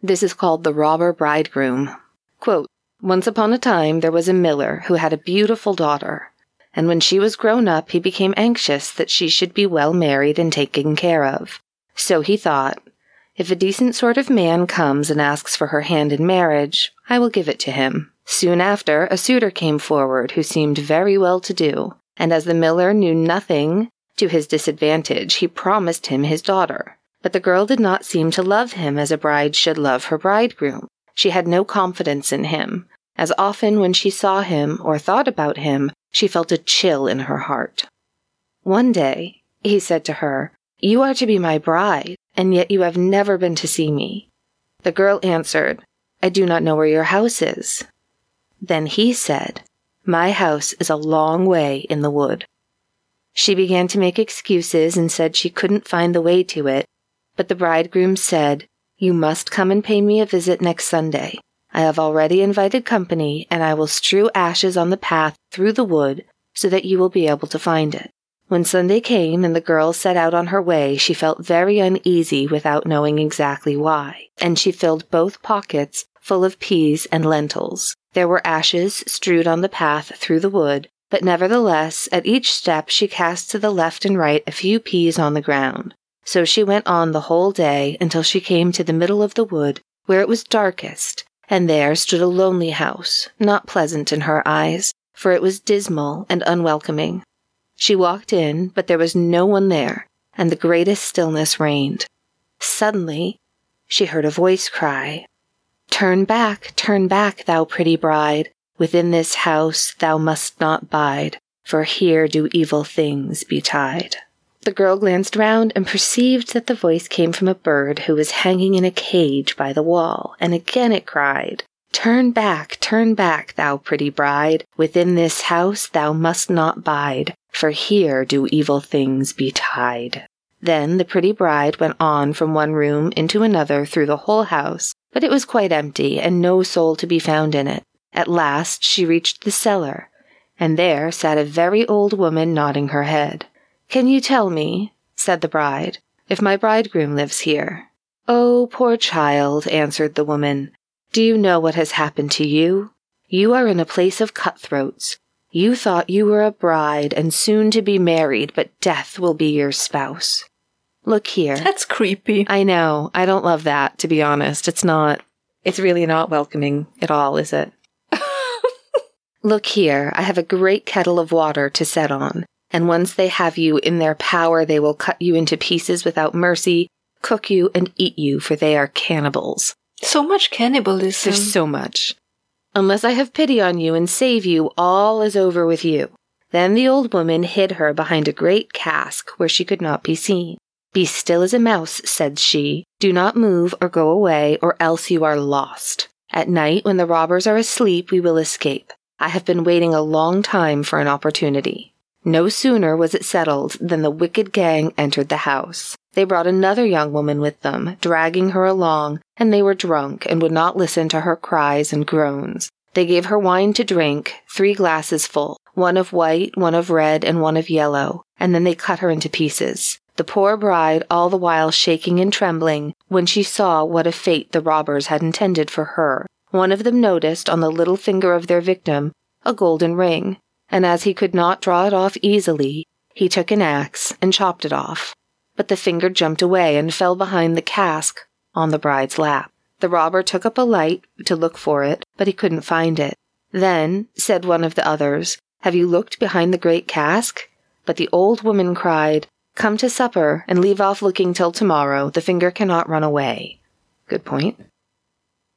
This is called The Robber Bridegroom. Quote, "Once upon a time, there was a miller who had a beautiful daughter. And when she was grown up, he became anxious that she should be well married and taken care of. So he thought, if a decent sort of man comes and asks for her hand in marriage, I will give it to him. Soon after, a suitor came forward who seemed very well-to-do, and as the miller knew nothing to his disadvantage, he promised him his daughter. But the girl did not seem to love him as a bride should love her bridegroom. She had no confidence in him. As often when she saw him or thought about him, she felt a chill in her heart. One day, he said to her, 'You are to be my bride, and yet you have never been to see me.' The girl answered, 'I do not know where your house is.' Then he said, 'My house is a long way in the wood.' She began to make excuses and said she couldn't find the way to it, but the bridegroom said, 'You must come and pay me a visit next Sunday. I have already invited company, and I will strew ashes on the path through the wood so that you will be able to find it.' When Sunday came and the girl set out on her way, she felt very uneasy without knowing exactly why, and she filled both pockets full of peas and lentils. There were ashes strewed on the path through the wood, but nevertheless, at each step she cast to the left and right a few peas on the ground. So she went on the whole day until she came to the middle of the wood, where it was darkest, and there stood a lonely house, not pleasant in her eyes, for it was dismal and unwelcoming. She walked in, but there was no one there, and the greatest stillness reigned. Suddenly, she heard a voice cry, 'Turn back, turn back, thou pretty bride. Within this house thou must not bide, for here do evil things betide.'" The girl glanced round and perceived that the voice came from a bird who was hanging in a cage by the wall, and again it cried, "Turn back, turn back, thou pretty bride, within this house thou must not bide, for here do evil things betide." Then the pretty bride went on from one room into another through the whole house, but it was quite empty, and no soul to be found in it. At last she reached the cellar, and there sat a very old woman nodding her head. "Can you tell me," said the bride, "if my bridegroom lives here?" "Oh, poor child," answered the woman, "do you know what has happened to you? You are in a place of cutthroats. You thought you were a bride and soon to be married, but death will be your spouse. Look here." That's creepy. I know. I don't love that, to be honest. It's not, it's really not welcoming at all, is it? "Look here, I have a great kettle of water to set on. And once they have you in their power, they will cut you into pieces without mercy, cook you, and eat you, for they are cannibals." So much cannibalism. There's so much. "Unless I have pity on you and save you, all is over with you." Then the old woman hid her behind a great cask where she could not be seen. "Be still as a mouse," said she. "Do not move or go away, or else you are lost. At night, when the robbers are asleep, we will escape. I have been waiting a long time for an opportunity." No sooner was it settled than the wicked gang entered the house. They brought another young woman with them, dragging her along, and they were drunk and would not listen to her cries and groans. They gave her wine to drink, three glasses full, one of white, one of red, and one of yellow, and then they cut her into pieces. The poor bride, all the while shaking and trembling, when she saw what a fate the robbers had intended for her. One of them noticed on the little finger of their victim a golden ring, and as he could not draw it off easily, he took an axe and chopped it off. But the finger jumped away and fell behind the cask on the bride's lap. The robber took up a light to look for it, but he couldn't find it. "Then," said one of the others, "have you looked behind the great cask?" But the old woman cried, "Come to supper, and leave off looking till tomorrow. The finger cannot run away." Good point.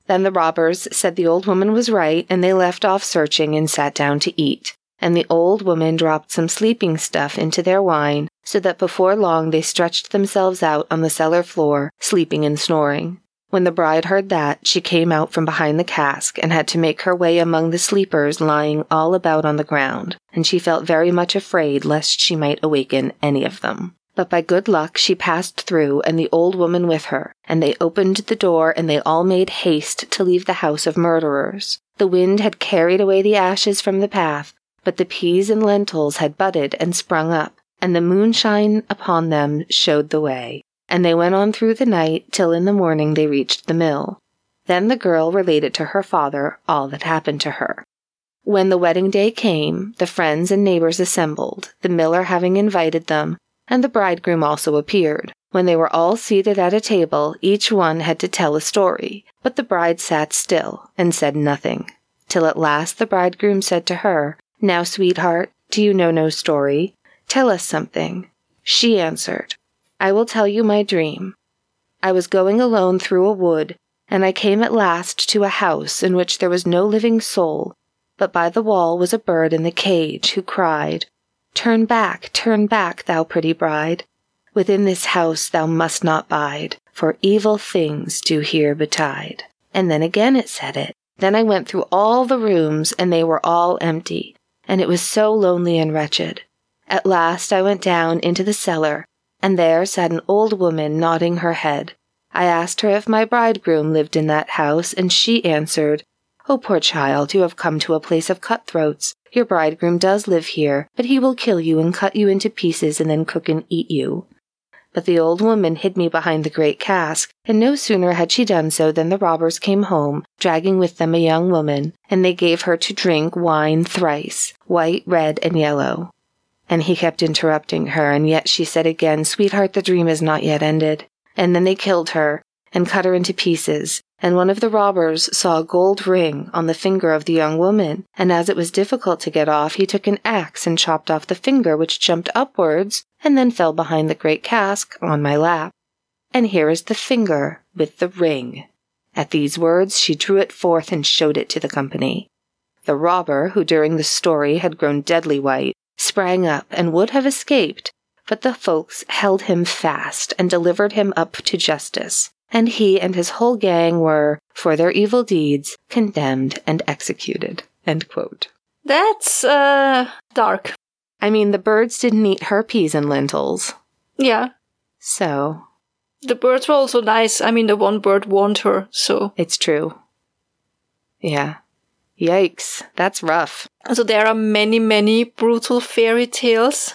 Then the robbers said the old woman was right, and they left off searching and sat down to eat. And the old woman dropped some sleeping stuff into their wine, so that before long they stretched themselves out on the cellar floor, sleeping and snoring. When the bride heard that, she came out from behind the cask, and had to make her way among the sleepers lying all about on the ground, and she felt very much afraid lest she might awaken any of them. But by good luck she passed through, and the old woman with her, and they opened the door, and they all made haste to leave the house of murderers. The wind had carried away the ashes from the path, but the peas and lentils had budded and sprung up, and the moonshine upon them showed the way. And they went on through the night, till in the morning they reached the mill. Then the girl related to her father all that happened to her. When the wedding day came, the friends and neighbors assembled, the miller having invited them, and the bridegroom also appeared. When they were all seated at a table, each one had to tell a story, but the bride sat still and said nothing, till at last the bridegroom said to her, "Now, sweetheart, do you know no story? Tell us something." She answered, "I will tell you my dream. I was going alone through a wood, and I came at last to a house in which there was no living soul, but by the wall was a bird in the cage, who cried, 'Turn back, turn back, thou pretty bride. Within this house thou must not bide, for evil things do here betide.' And then again it said it. Then I went through all the rooms, and they were all empty, and it was so lonely and wretched. At last I went down into the cellar, and there sat an old woman nodding her head. I asked her if my bridegroom lived in that house, and she answered, 'Oh, poor child, you have come to a place of cutthroats. Your bridegroom does live here, but he will kill you and cut you into pieces and then cook and eat you.' But the old woman hid me behind the great cask, and no sooner had she done so than the robbers came home, dragging with them a young woman, and they gave her to drink wine thrice, white, red, and yellow. And he kept interrupting her, and yet she said again, 'Sweetheart, the dream is not yet ended.' And then they killed her, and cut her into pieces, and one of the robbers saw a gold ring on the finger of the young woman, and as it was difficult to get off, he took an axe and chopped off the finger, which jumped upwards, and then fell behind the great cask on my lap. And here is the finger with the ring." At these words she drew it forth and showed it to the company. The robber, who during the story had grown deadly white, sprang up and would have escaped, But the folks held him fast and delivered him up to justice, and he and his whole gang were, for their evil deeds, condemned and executed." End quote. That's, uh, dark. I mean, the birds didn't eat her peas and lentils. Yeah. So. The birds were also nice. I mean, the one bird warned her, so. It's true. Yeah. Yikes. That's rough. So there are many, many brutal fairy tales.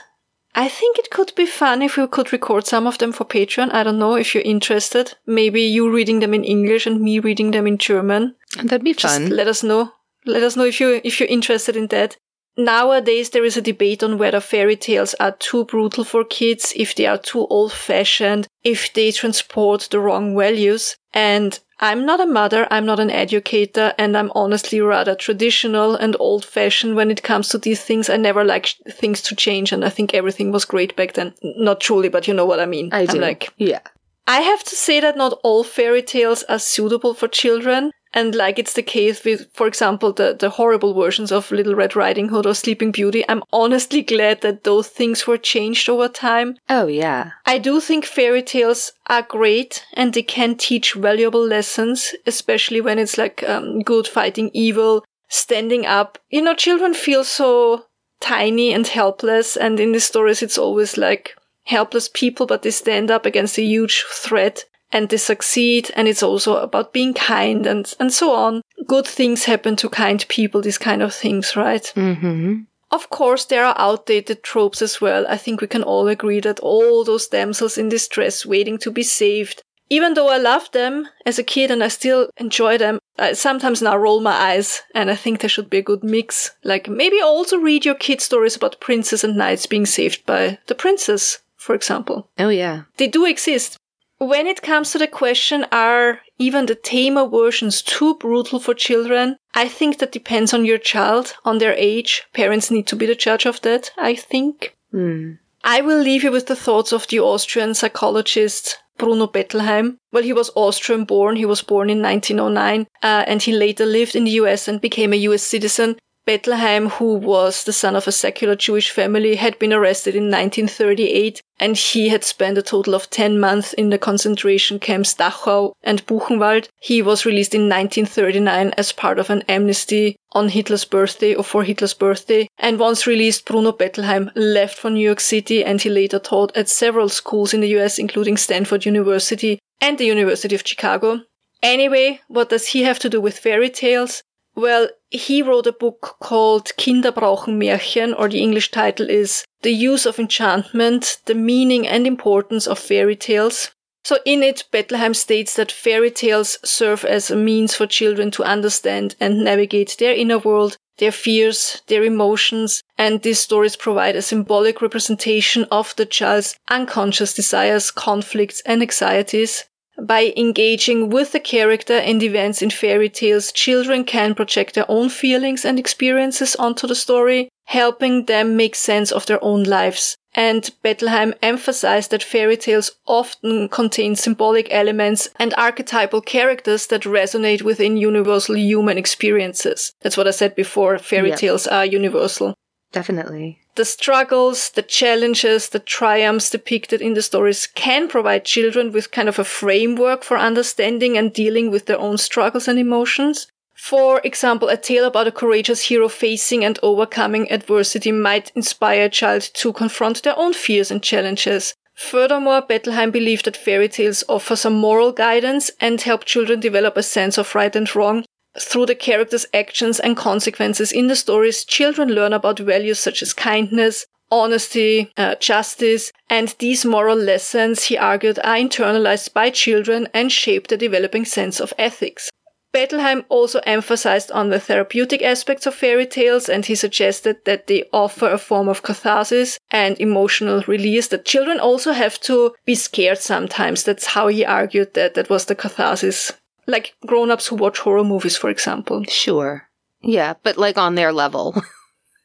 I think it could be fun if we could record some of them for Patreon. I don't know if you're interested. Maybe you reading them in English and me reading them in German. That'd be fun. Just let us know. Let us know if you, if you're interested in that. Nowadays, there is a debate on whether fairy tales are too brutal for kids, if they are too old-fashioned, if they transport the wrong values. And I'm not a mother, I'm not an educator, and I'm honestly rather traditional and old-fashioned when it comes to these things. I never liked things to change, and I think everything was great back then. Not truly, but you know what I mean. I do. I'm like, yeah. I have to say that not all fairy tales are suitable for children. And like it's the case with, for example, the, the horrible versions of Little Red Riding Hood or Sleeping Beauty, I'm honestly glad that those things were changed over time. Oh, yeah. I do think fairy tales are great and they can teach valuable lessons, especially when it's like um, good fighting evil, standing up. You know, children feel so tiny and helpless, and in the stories it's always like helpless people, but they stand up against a huge threat. And they succeed, and it's also about being kind and, and so on. Good things happen to kind people, these kind of things, right? Mm-hmm. Of course, there are outdated tropes as well. I think we can all agree that all those damsels in distress waiting to be saved, even though I loved them as a kid and I still enjoy them, I sometimes now roll my eyes, and I think there should be a good mix. Like, maybe also read your kid stories about princes and knights being saved by the princess, for example. Oh, yeah. They do exist. When it comes to the question, are even the tamer versions too brutal for children? I think that depends on your child, on their age. Parents need to be the judge of that, I think. Mm. I will leave you with the thoughts of the Austrian psychologist Bruno Bettelheim. Well, he was Austrian born. He was born in nineteen oh nine, uh, and he later lived in the U S and became a U S citizen. Bettelheim, who was the son of a secular Jewish family, had been arrested in nineteen thirty-eight, and he had spent a total of ten months in the concentration camps Dachau and Buchenwald. He was released in nineteen thirty-nine as part of an amnesty on Hitler's birthday or for Hitler's birthday. And once released, Bruno Bettelheim left for New York City, and he later taught at several schools in the U S, including Stanford University and the University of Chicago. Anyway, what does he have to do with fairy tales? Well, he wrote a book called Kinder brauchen Märchen, or the English title is The Use of Enchantment, The Meaning and Importance of Fairy Tales. So in it, Bettelheim states that fairy tales serve as a means for children to understand and navigate their inner world, their fears, their emotions, and these stories provide a symbolic representation of the child's unconscious desires, conflicts, and anxieties. By engaging with the character and events in fairy tales, children can project their own feelings and experiences onto the story, helping them make sense of their own lives. And Bettelheim emphasized that fairy tales often contain symbolic elements and archetypal characters that resonate within universal human experiences. That's what I said before, fairy yep. tales are universal. Definitely. The struggles, the challenges, the triumphs depicted in the stories can provide children with kind of a framework for understanding and dealing with their own struggles and emotions. For example, a tale about a courageous hero facing and overcoming adversity might inspire a child to confront their own fears and challenges. Furthermore, Bettelheim believed that fairy tales offer some moral guidance and help children develop a sense of right and wrong. Through the characters' actions and consequences in the stories, children learn about values such as kindness, honesty, uh, justice, and these moral lessons, he argued, are internalized by children and shape their developing sense of ethics. Bettelheim also emphasized on the therapeutic aspects of fairy tales, and he suggested that they offer a form of catharsis and emotional release, that children also have to be scared sometimes. That's how he argued that that was the catharsis. Like grown-ups who watch horror movies, for example. Sure. Yeah, but like on their level.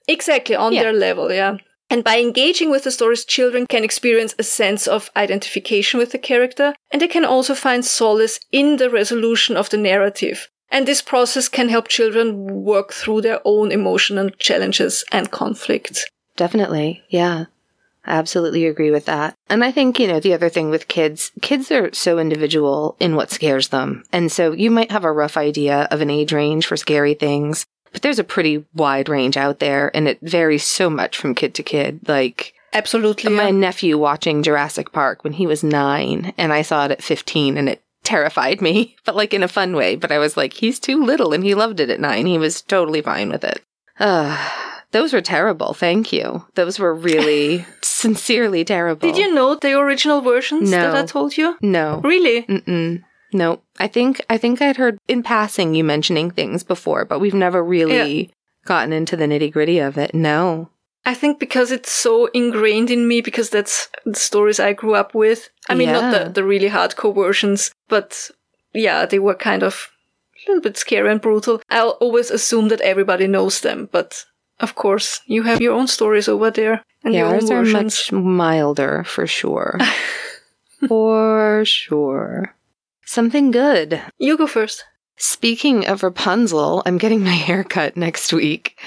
Exactly, on yeah. their level, yeah. And by engaging with the stories, children can experience a sense of identification with the character, and they can also find solace in the resolution of the narrative. And this process can help children work through their own emotional challenges and conflicts. Definitely, yeah. I absolutely agree with that. And I think, you know, the other thing with kids, kids are so individual in what scares them. And so you might have a rough idea of an age range for scary things, but there's a pretty wide range out there, and it varies so much from kid to kid. Like, absolutely. My yeah. nephew watching Jurassic Park when he was nine, and I saw it at fifteen, and it terrified me, but like in a fun way. But I was like, he's too little, and he loved it at nine. He was totally fine with it. Ugh. Those were terrible. Thank you. Those were really sincerely terrible. Did you know the original versions no. that I told you? No. Really? Mm-mm. No. I think, I think I'd heard in passing you mentioning things before, but we've never really yeah. gotten into the nitty-gritty of it. No. I think because it's so ingrained in me, because that's the stories I grew up with. I mean, yeah. not the, the really hardcore versions, but yeah, they were kind of a little bit scary and brutal. I'll always assume that everybody knows them, but... Of course, you have your own stories over there. And yeah, your own ours versions. Are much milder, for sure. For sure. Something good. You go first. Speaking of Rapunzel, I'm getting my hair cut next week.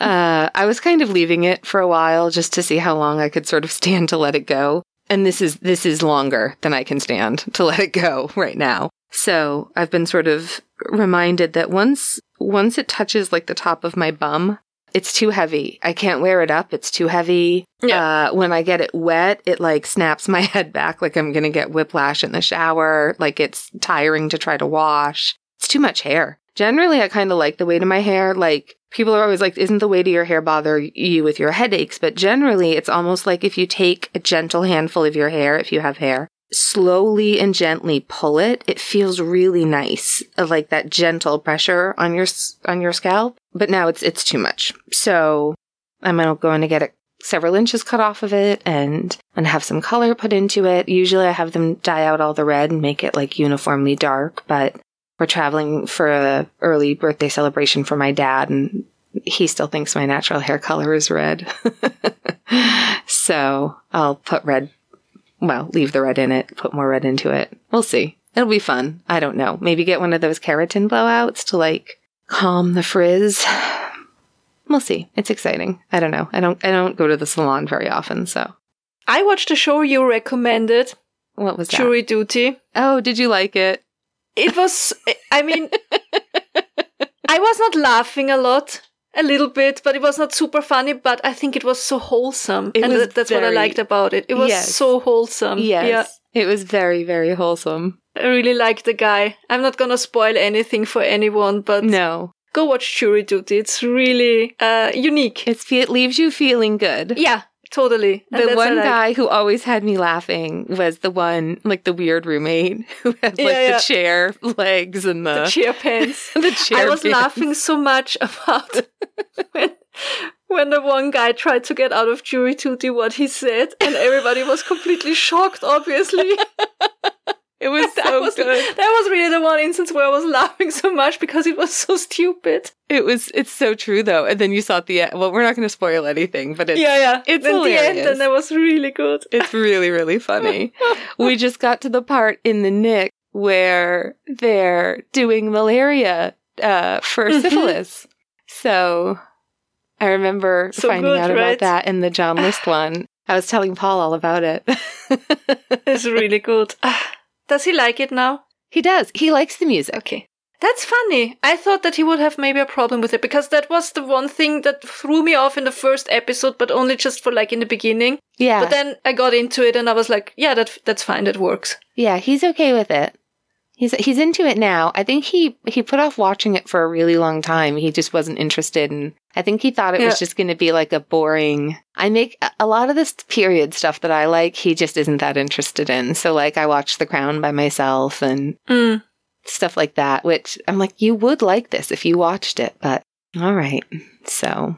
uh, I was kind of leaving it for a while just to see how long I could sort of stand to let it go. And this is this is longer than I can stand to let it go right now. So I've been sort of reminded that once once it touches like the top of my bum, it's too heavy. I can't wear it up. It's too heavy. Yeah. Uh, when I get it wet, it like snaps my head back like I'm going to get whiplash in the shower. Like it's tiring to try to wash. It's too much hair. Generally, I kind of like the weight of my hair. Like people are always like, isn't the weight of your hair bother you with your headaches? But generally, it's almost like if you take a gentle handful of your hair, if you have hair, slowly and gently pull it, it feels really nice, like that gentle pressure on your on your scalp. But now it's it's too much, so I'm going to get it, several inches cut off of it, and and have some color put into it. Usually, I have them dye out all the red and make it like uniformly dark. But we're traveling for a early birthday celebration for my dad, and he still thinks my natural hair color is red, so I'll put red. Well, leave the red in it, put more red into it. We'll see. It'll be fun. I don't know. Maybe get one of those keratin blowouts to, like, calm the frizz. We'll see. It's exciting. I don't know. I don't I don't go to the salon very often, so. I watched a show you recommended. What was that? Jury Duty. Oh, did you like it? It was, I mean, I was not laughing a lot. A little bit, but it was not super funny, but I think it was so wholesome. It and th- that's very, what I liked about it. It was yes. so wholesome. Yes. Yeah. It was very, very wholesome. I really liked the guy. I'm not going to spoil anything for anyone, but no. Go watch Jury Duty. It's really uh, unique. It's, it leaves you feeling good. Yeah, totally. And the one guy who always had me laughing was the one, like the weird roommate who had like yeah, yeah. the chair legs and the... The chair pants. the chair I was pants. laughing so much about when, when the one guy tried to get out of Jury Duty what he said, and everybody was completely shocked, obviously. It was so that was, good. That was really the one instance where I was laughing so much because it was so stupid. It was. It's so true, though. And then you saw at the end. Well, we're not going to spoil anything, but it's yeah, yeah. It's at the end, and that was really good. It's really, really funny. We just got to the part in the Nick where they're doing malaria uh, for mm-hmm. syphilis. So I remember so finding good, out right? about that in the John List one. I was telling Paul all about it. It's really good. Does he like it now? He does. He likes the music. Okay. That's funny. I thought that he would have maybe a problem with it because that was the one thing that threw me off in the first episode, but only just for like in the beginning. Yeah. But then I got into it and I was like, yeah, that that's fine. That works. Yeah, he's okay with it. He's he's into it now. I think he, he put off watching it for a really long time. He just wasn't interested. And I think he thought it yeah. was just going to be like a boring... I make a lot of this period stuff that I like, he just isn't that interested in. So like I watched The Crown by myself and mm. stuff like that, which I'm like, you would like this if you watched it. But all right. So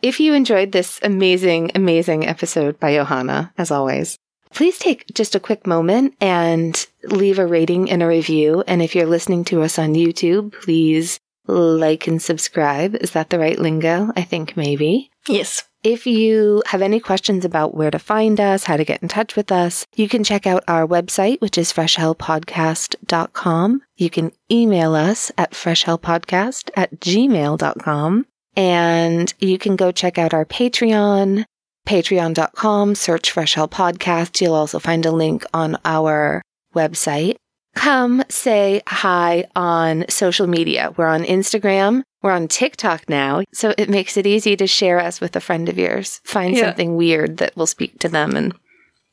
if you enjoyed this amazing, amazing episode by Johanna, as always, please take just a quick moment and leave a rating and a review. And if you're listening to us on YouTube, please like and subscribe. Is that the right lingo? I think maybe. Yes. If you have any questions about where to find us, how to get in touch with us, you can check out our website, which is fresh hell podcast dot com. You can email us at fresh hell podcast at gmail dot com. And you can go check out our Patreon. patreon dot com, search Fresh Hell Podcast. You'll also find a link on our website. Come say hi on social media. We're on Instagram. We're on TikTok now, so it makes it easy to share us with a friend of yours. Find yeah. something weird that will speak to them. And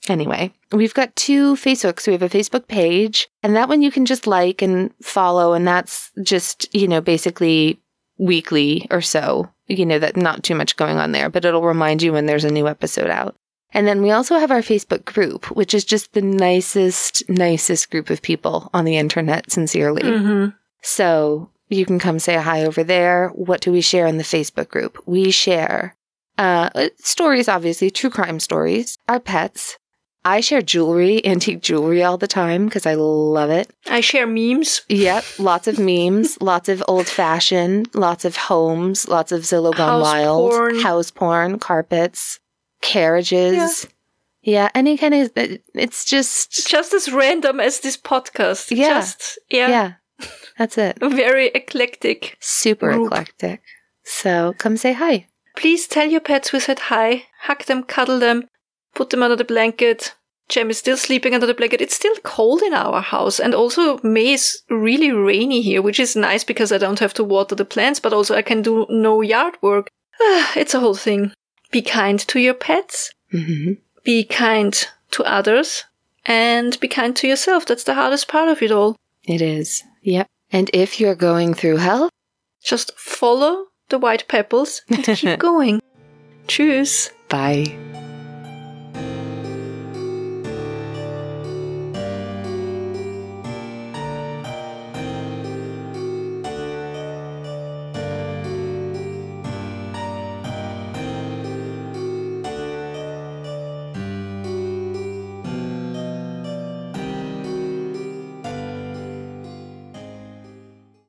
anyway, we've got two Facebooks. We have a Facebook page, and that one you can just like and follow, and that's just, you know, basically weekly or so. You know, that not too much going on there, but it'll remind you when there's a new episode out. And then we also have our Facebook group, which is just the nicest, nicest group of people on the internet, sincerely. Mm-hmm. So you can come say hi over there. What do we share in the Facebook group? We share uh, stories, obviously, true crime stories, our pets. I share jewelry, antique jewelry all the time because I love it. I share memes. Yep. Lots of memes, lots of old-fashioned, lots of homes, lots of Zillow Gone Wild. House porn. House porn, carpets. Carriages. Yeah. yeah, any kind of, it's just... Just as random as this podcast. Yeah. Just, yeah. Yeah, that's it. Very eclectic. Super group. Eclectic. So come say hi. Please tell your pets we said hi. Hug them, cuddle them, put them under the blanket. Jem is still sleeping under the blanket. It's still cold in our house. And also May is really rainy here, which is nice because I don't have to water the plants, but also I can do no yard work. It's a whole thing. Be kind to your pets, mm-hmm. be kind to others, and be kind to yourself. That's the hardest part of it all. It is. Yep. And if you're going through hell, just follow the white pebbles and keep going. Tschüss. Bye.